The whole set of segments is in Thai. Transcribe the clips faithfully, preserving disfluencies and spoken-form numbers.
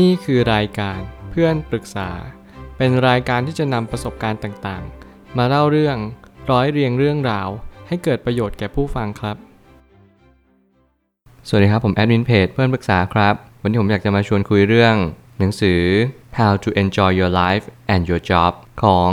นี่คือรายการเพื่อนปรึกษาเป็นรายการที่จะนำประสบการณ์ต่างๆมาเล่าเรื่องร้อยเรียงเรื่องราวให้เกิดประโยชน์แก่ผู้ฟังครับสวัสดีครับผมแอดมินเพจเพื่อนปรึกษาครับวันนี้ผมอยากจะมาชวนคุยเรื่องหนังสือ How to Enjoy Your Life and Your Job ของ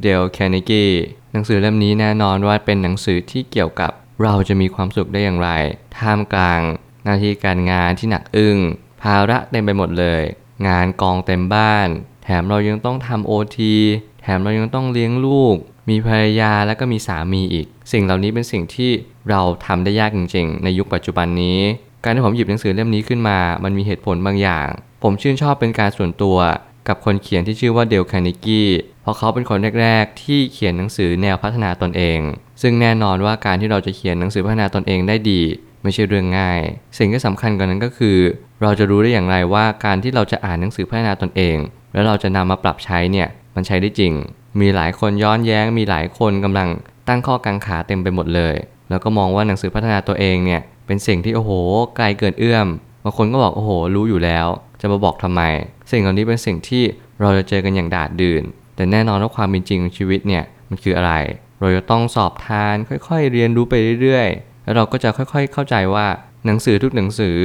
เดล แคเนกีหนังสือเล่มนี้แน่นอนว่าเป็นหนังสือที่เกี่ยวกับเราจะมีความสุขได้อย่างไรท่ามกลางหน้าที่การงานที่หนักอึ้งภาระเต็มไปหมดเลยงานกองเต็มบ้านแถมเรายังต้องทำ โอ ที แถมเรายังต้องเลี้ยงลูกมีภรรยาแล้วก็มีสามีอีกสิ่งเหล่านี้เป็นสิ่งที่เราทำได้ยากจริงๆในยุคปัจจุบันนี้การที่ผมหยิบหนังสือเล่มนี้ขึ้นมามันมีเหตุผลบางอย่างผมชื่นชอบเป็นการส่วนตัวกับคนเขียนที่ชื่อว่าเดล แคเนกีเพราะเขาเป็นคนแรกๆที่เขียนหนังสือแนวพัฒนาตนเองซึ่งแน่นอนว่าการที่เราจะเขียนหนังสือพัฒนาตนเองได้ดีไม่ใช่เรื่องง่ายสิ่งที่สำคัญกว่านั้นก็คือเราจะรู้ได้อย่างไรว่าการที่เราจะอ่านหนังสือพัฒนาตนเองแล้วเราจะนำมาปรับใช้เนี่ยมันใช้ได้จริงมีหลายคนย้อนแย้งมีหลายคนกำลังตั้งข้อกังขาเต็มไปหมดเลยแล้วก็มองว่าหนังสือพัฒนาตัวเองเนี่ยเป็นสิ่งที่โอ้โหไกลเกินเอื้อมบางคนก็บอกโอ้โหรู้อยู่แล้วจะมาบอกทำไมสิ่งเหล่านี้เป็นสิ่งที่เราจะเจอกันอย่างดาดดื่นแต่แน่นอนว่าความเป็นจริงของชีวิตเนี่ยมันคืออะไรเราจะต้องสอบทานค่อยๆเรียนรู้ไปเรื่อยๆแล้วเราก็จะค่อยๆเข้าใจว่าหนังสือทุกหนังสือ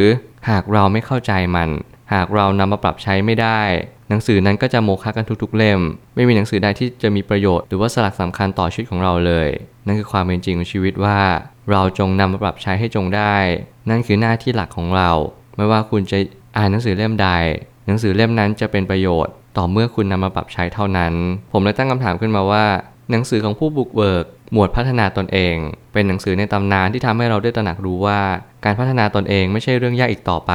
หากเราไม่เข้าใจมันหากเรานำมาปรับใช้ไม่ได้หนังสือนั้นก็จะโมฆะกันทุกๆเล่มไม่มีหนังสือใดที่จะมีประโยชน์หรือว่าสาระสำคัญต่อชีวิตของเราเลยนั่นคือความเป็นจริงของชีวิตว่าเราจงนำมาปรับใช้ให้จงได้นั่นคือหน้าที่หลักของเราไม่ว่าคุณจะอ่านหนังสือเล่มใดหนังสือเล่มนั้นจะเป็นประโยชน์ต่อเมื่อคุณนำมาปรับใช้เท่านั้นผมเลยตั้งคำถามขึ้นมาว่าหนังสือของผู้บุกเบิกหมวดพัฒนาตนเองเป็นหนังสือในตำนานที่ทำให้เราได้ตระหนักรู้ว่าการพัฒนาตนเองไม่ใช่เรื่องยากอีกต่อไป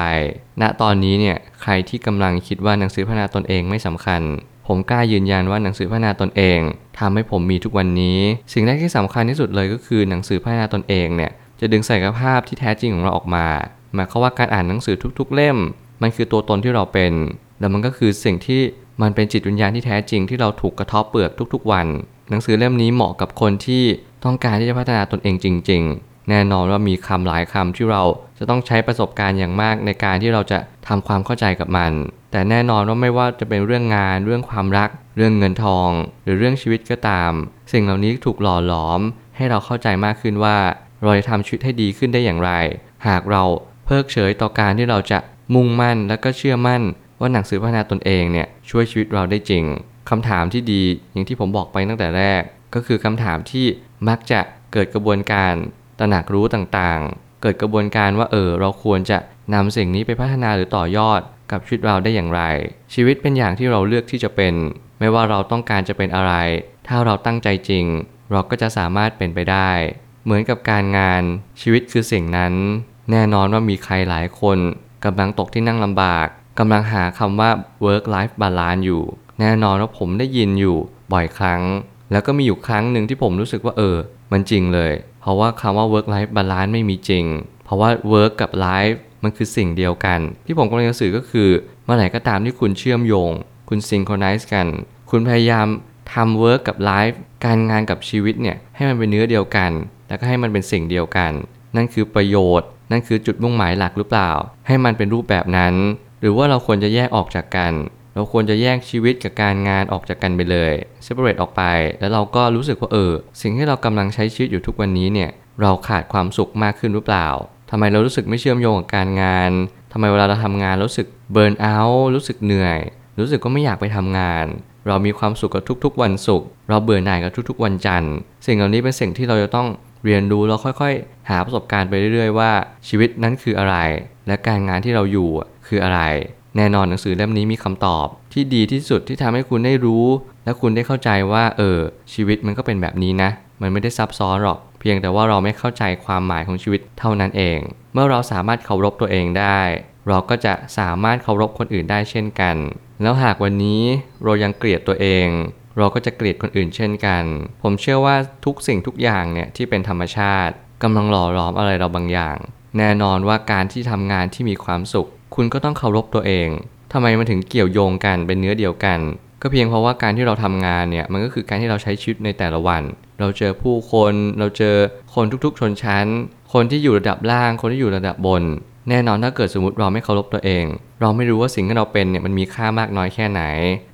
ณตอนนี้เนี่ยใครที่กำลังคิดว่าหนังสือพัฒนาตนเองไม่สำคัญผมกล้ายืนยันว่าหนังสือพัฒนาตนเองทำให้ผมมีทุกวันนี้สิ่งแรกที่สำคัญที่สุดเลยก็คือหนังสือพัฒนาตนเองเนี่ยจะดึงศักยภาพที่แท้จริงของเราออกมาหมายความว่าการอ่านหนังสือทุกๆเล่มมันคือตัวตนที่เราเป็นและมันก็คือสิ่งที่มันเป็นจิตวิญญาณที่แท้จริงที่เราถูกกระทบเปลือกทุกๆวันหนังสือเล่มนี้เหมาะกับคนที่ต้องการที่จะพัฒนาตนเองจริงๆแน่นอนว่ามีคำหลายคำที่เราจะต้องใช้ประสบการณ์อย่างมากในการที่เราจะทำความเข้าใจกับมันแต่แน่นอนว่าไม่ว่าจะเป็นเรื่องงานเรื่องความรักเรื่องเงินทองหรือเรื่องชีวิตก็ตามสิ่งเหล่านี้ถูกหล่อหลอมให้เราเข้าใจมากขึ้นว่าเราจะทำชีวิตให้ดีขึ้นได้อย่างไรหากเราเพิกเฉยต่อการที่เราจะมุ่งมั่นและก็เชื่อมั่นว่าหนังสือพัฒนาตนเองเนี่ยช่วยชีวิตเราได้จริงคำถามที่ดีอย่างที่ผมบอกไปตั้งแต่แรกก็คือคำถามที่มักจะเกิดกระบวนการตระหนักรู้ต่างๆเกิดกระบวนการว่าเออเราควรจะนำสิ่งนี้ไปพัฒนาหรือต่อยอดกับชีวิตเราได้อย่างไรชีวิตเป็นอย่างที่เราเลือกที่จะเป็นไม่ว่าเราต้องการจะเป็นอะไรถ้าเราตั้งใจจริงเราก็จะสามารถเป็นไปได้เหมือนกับการงานชีวิตคือสิ่งนั้นแน่นอนว่ามีใครหลายคนกำลังตกที่นั่งลำบากกำลังหาคำว่า work life balance อยู่แน่นอนว่าผมได้ยินอยู่บ่อยครั้งแล้วก็มีอยู่ครั้งหนึ่งที่ผมรู้สึกว่าเออมันจริงเลยเพราะว่าคำว่า work life balance ไม่มีจริงเพราะว่า work กับ life มันคือสิ่งเดียวกันที่ผมกำลังจะสื่อก็คือเมื่อไหร่ก็ตามที่คุณเชื่อมโยงคุณ synchronize กันคุณพยายามทำ work กับ life การงานกับชีวิตเนี่ยให้มันเป็นเนื้อเดียวกันแล้วก็ให้มันเป็นสิ่งเดียวกันนั่นคือประโยชน์นั่นคือจุดมุ่งหมายหลักหรือเปล่าให้มันเป็นรูปแบบนั้นหรือว่าเราควรจะแยกออกจากกันเราควรจะแยกชีวิตกับการงานออกจากกันไปเลย separate ออกไปแล้วเราก็รู้สึกว่าเออสิ่งที่เรากำลังใช้ชีวิตอยู่ทุกวันนี้เนี่ยเราขาดความสุขมากขึ้นหรือเปล่าทำไมเรารู้สึกไม่เชื่อมโยงกับการงานทำไมเวลาเราทำงานรู้สึก burn out รู้สึกเหนื่อยรู้สึกว่าไม่อยากไปทำงานเรามีความสุขกับทุกๆวันศุกร์เราเบื่อหน่ายกับทุกๆวันจันทร์สิ่งเหล่านี้เป็นสิ่งที่เราจะต้องเรียนรู้แล้วค่อยๆหาประสบการณ์ไปเรื่อยๆว่าชีวิตนั้นคืออะไรและการงานที่เราอยู่คืออะไรแน่นอนหนังสือเล่มนี้มีคำตอบที่ดีที่สุดที่ทำให้คุณได้รู้และคุณได้เข้าใจว่าเออชีวิตมันก็เป็นแบบนี้นะมันไม่ได้ซับซ้อนหรอกเพียงแต่ว่าเราไม่เข้าใจความหมายของชีวิตเท่านั้นเองเมื่อเราสามารถเคารพตัวเองได้เราก็จะสามารถเคารพคนอื่นได้เช่นกันแล้วหากวันนี้เรายังเกลียดตัวเองเราก็จะเกลียดคนอื่นเช่นกันผมเชื่อว่าทุกสิ่งทุกอย่างเนี่ยที่เป็นธรรมชาติกำลังหล่อหลอมอะไรเราบางอย่างแน่นอนว่าการที่ทำงานที่มีความสุขคุณก็ต้องเคารพตัวเองทำไมมันถึงเกี่ยวโยงกันเป็นเนื้อเดียวกันก็เพียงเพราะว่าการที่เราทำงานเนี่ยมันก็คือการที่เราใช้ชีวิตในแต่ละวันเราเจอผู้คนเราเจอคนทุกๆชนชั้นคนที่อยู่ระดับล่างคนที่อยู่ระดับบน แน่นอนถ้าเกิดสมมติเราไม่เคารพตัวเองเราไม่รู้ว่าสิ่งที่เราเป็นเนี่ยมันมีค่ามากน้อยแค่ไหน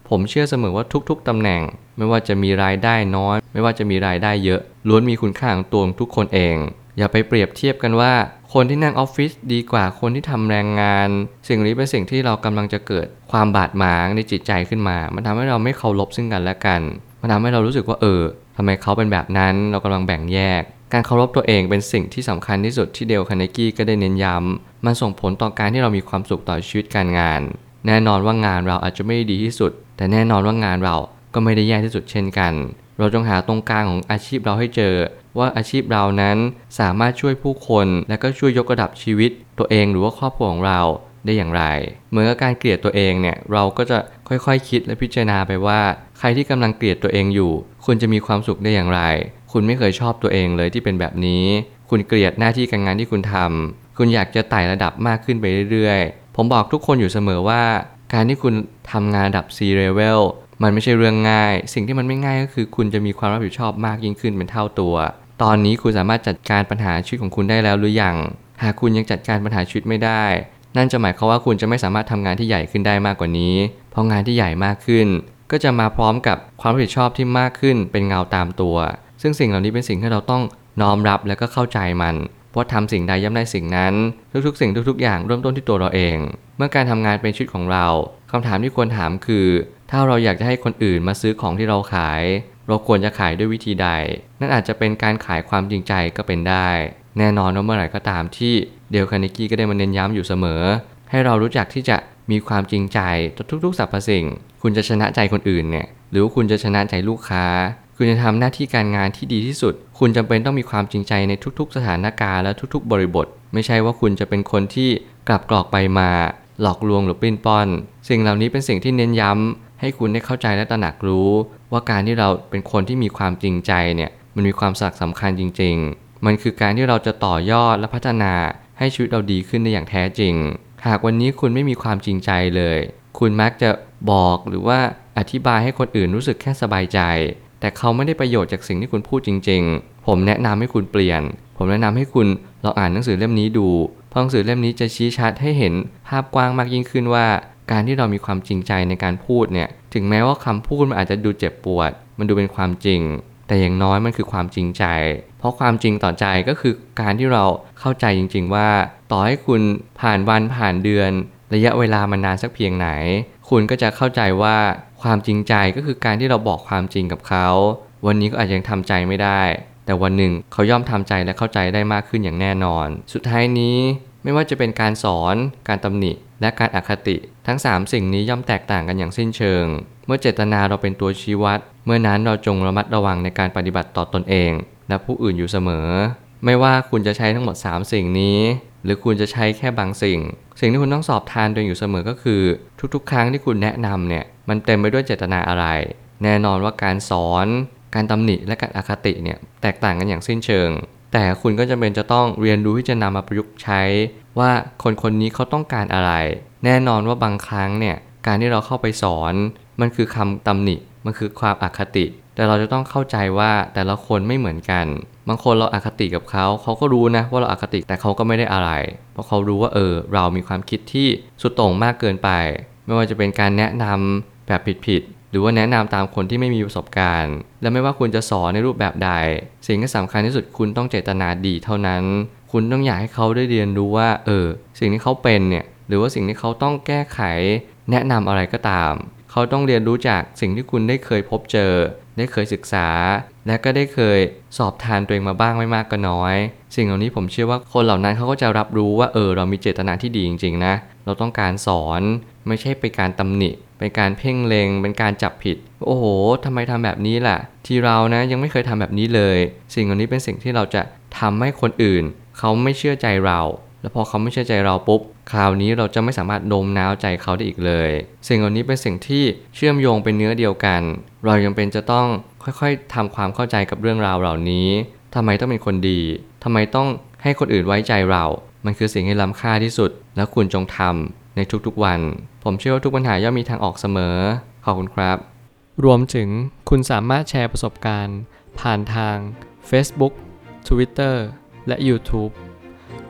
ผมเชื่อเสมอว่าทุกๆตำแหน่งไม่ว่าจะมีรายได้น้อยไม่ว่าจะมีรายได้เยอะล้วนมีคุณค่าของตัวทุกคนเองอย่าไปเปรียบเทียบกันว่าคนที่นั่งออฟฟิศดีกว่าคนที่ทำแรงงานสิ่งนี้เป็นสิ่งที่เรากำลังจะเกิดความบาดหมางในจิตใจขึ้นมามันทำให้เราไม่เคารพซึ่งกันและกันมันทำให้เรารู้สึกว่าเออทำไมเขาเป็นแบบนั้นเรากำลังแบ่งแยกการเคารพตัวเองเป็นสิ่งที่สำคัญที่สุดที่เดล คาร์เนกีก็ได้เน้นย้ำมันส่งผลต่อการที่เรามีความสุขต่อชีวิตการงานแน่นอนว่างานเราอาจจะไม่ดีที่สุดแต่แน่นอนว่างานเราก็ไม่ได้แย่ที่สุดเช่นกันเราจงหาตรงกลางของอาชีพเราให้เจอว่าอาชีพเรานั้นสามารถช่วยผู้คนและก็ช่วยยกระดับชีวิตตัวเองหรือว่าครอบครัวของเราได้อย่างไรเหมือนกับการเกลียดตัวเองเนี่ยเราก็จะค่อยๆ ค, คิดและพิจารณาไปว่าใครที่กำลังเกลียดตัวเองอยู่คุณจะมีความสุขได้อย่างไรคุณไม่เคยชอบตัวเองเลยที่เป็นแบบนี้คุณเกลียดหน้าที่การงานที่คุณทำคุณอยากจะไต่ระดับมากขึ้นไปเรื่อยๆผมบอกทุกคนอยู่เสมอว่าการที่คุณทำงานระดับ C level มันไม่ใช่เรื่องง่ายสิ่งที่มันไม่ง่ายก็คือคุณจะมีความรับผิดชอบมากยิ่งขึ้นเป็นเท่าตัวตอนนี้คุณสามารถจัดการปัญหาชีวิตของคุณได้แล้วหรือยังหากคุณยังจัดการปัญหาชีวิตไม่ได้นั่นจะหมายความว่าคุณจะไม่สามารถทำงานที่ใหญ่ขึ้นได้มากกว่านี้เพราะงานที่ใหญ่มากขึ้นก็จะมาพร้อมกับความรับผิดชอบที่มากขึ้นเป็นเงาตามตัวซึ่งสิ่งเหล่านี้เป็นสิ่งที่เราต้องน้อมรับและก็เข้าใจมันเพราะทำสิ่งใดย่อมได้สิ่งนั้นทุกๆสิ่งทุกๆอย่างเริ่มต้นที่ตัวเราเองเมื่อการทำงานเป็นชีวิตของเราคำถามที่ควรถามคือถ้าเราอยากจะให้คนอื่นมาซื้อของที่เราขายเราควรจะขายด้วยวิธีใดนั่นอาจจะเป็นการขายความจริงใจก็เป็นได้แน่นอนว่าเมื่อไหร่ก็ตามที่เดล คาร์เนกีก็ได้มาเน้นย้ำอยู่เสมอให้เรารู้จักที่จะมีความจริงใจต่อทุกๆสรรพสิ่งคุณจะชนะใจคนอื่นเนี่ยหรือคุณจะชนะใจลูกค้าคุณจะทำหน้าที่การงานที่ดีที่สุดคุณจำเป็นต้องมีความจริงใจในทุกๆสถานการณ์และทุกๆบริบทไม่ใช่ว่าคุณจะเป็นคนที่กลับกรอกไปมาหลอกลวงหรือปลิ้นป้อนสิ่งเหล่านี้เป็นสิ่งที่เน้นย้ำให้คุณได้เข้าใจและตระหนักรู้ว่าการที่เราเป็นคนที่มีความจริงใจเนี่ยมันมีความสำคัญจริงๆมันคือการที่เราจะต่อยอดและพัฒนาให้ชีวิตเราดีขึ้นได้อย่างแท้จริงหากวันนี้คุณไม่มีความจริงใจเลยคุณมักจะบอกหรือว่าอธิบายให้คนอื่นรู้สึกแค่สบายใจแต่เขาไม่ได้ประโยชน์จากสิ่งที่คุณพูดจริงๆผมแนะนำให้คุณเปลี่ยนผมแนะนำให้คุณลองอ่านหนังสือเล่มนี้ดูเพราะหนังสือเล่มนี้จะชี้ชัดให้เห็นภาพกว้างมากยิ่งขึ้นว่าการที่เรามีความจริงใจในการพูดเนี่ยถึงแม้ว่าคำพูดมันอาจจะดูเจ็บปวดมันดูเป็นความจริงแต่อย่างน้อยมันคือความจริงใจเพราะความจริงต่อใจก็คือการที่เราเข้าใจจริงๆว่าต่อให้คุณผ่านวันผ่านเดือนระยะเวลามันนานสักเพียงไหนคุณก็จะเข้าใจว่าความจริงใจก็คือการที่เราบอกความจริงกับเขาวันนี้ก็อาจจะยังทำใจไม่ได้แต่วันหนึ่งเขาย่อมทำใจและเข้าใจได้มากขึ้นอย่างแน่นอนสุดท้ายนี้ไม่ว่าจะเป็นการสอนการตำหนิและการอคติทั้งสามสิ่งนี้ย่อมแตกต่างกันอย่างสิ้นเชิงเมื่อเจตนาเราเป็นตัวชี้วัดเมื่อนั้นเราจงระมัดระวังในการปฏิบัติต่อตนเองและผู้อื่นอยู่เสมอไม่ว่าคุณจะใช้ทั้งหมดสามสิ่งนี้หรือคุณจะใช้แค่บางสิ่งสิ่งที่คุณต้องสอบทานตัวเองอยู่เสมอก็คือทุกๆครั้งที่คุณแนะนำเนี่ยมันเต็มไปด้วยเจตนาอะไรแน่นอนว่าการสอนการตำหนิและการอคติเนี่ยแตกต่างกันอย่างสิ้นเชิงแต่คุณก็จำเป็นจะต้องเรียนรู้ที่จะนำมาประยุกต์ใช้ว่าคนคนนี้เขาต้องการอะไรแน่นอนว่าบางครั้งเนี่ยการที่เราเข้าไปสอนมันคือคำตำหนิมันคือความอคติแต่เราจะต้องเข้าใจว่าแต่ละคนไม่เหมือนกันบางคนเราอคติกับเขาเขาก็รู้นะว่าเราอคติแต่เขาก็ไม่ได้อะไรเพราะเขารู้ว่าเออเรามีความคิดที่สุดโต่งมากเกินไปไม่ว่าจะเป็นการแนะนำแบบผิดๆหรือว่าแนะนำตามคนที่ไม่มีประสบการณ์และไม่ว่าคุณจะสอนในรูปแบบใดสิ่งที่สำคัญที่สุดคุณต้องเจตนาดีเท่านั้นคุณต้องอยากให้เขาได้เรียนรู้ว่าเออสิ่งที่เขาเป็นเนี่ยหรือว่าสิ่งที่เขาต้องแก้ไขแนะนำอะไรก็ตามเขาต้องเรียนรู้จากสิ่งที่คุณได้เคยพบเจอได้เคยศึกษาและก็ได้เคยสอบทานตัวเองมาบ้างไม่มากก็น้อยสิ่งเหล่านี้ผมเชื่อว่าคนเหล่านั้นเขาก็จะรับรู้ว่าเออเรามีเจตนาที่ดีจริงๆนะเราต้องการสอนไม่ใช่เป็นการตำหนิเป็นการเพ่งเล็งเป็นการจับผิดโอ้โหทำไมทำแบบนี้ล่ะที่เรานะยังไม่เคยทำแบบนี้เลยสิ่งเหล่านี้เป็นสิ่งที่เราจะทำให้คนอื่นเขาไม่เชื่อใจเราแล้วพอเขาไม่เชื่อใจเราปุ๊บคราวนี้เราจะไม่สามารถโน้มน้าวใจเขาได้อีกเลยสิ่งเหล่านี้เป็นสิ่งที่เชื่อมโยงเป็นเนื้อเดียวกันเรายังเป็นจะต้องค่อยๆทำความเข้าใจกับเรื่องราวเหล่านี้ทำไมต้องเป็นคนดีทำไมต้องให้คนอื่นไว้ใจเรามันคือสิ่งที่ล้ำค่าที่สุดและคุณจงทำในทุกๆวันผมเชื่อว่าทุกปัญหาย่อมมีทางออกเสมอขอบคุณครับรวมถึงคุณสามารถแชร์ประสบการณ์ผ่านทาง Facebook Twitter และ YouTube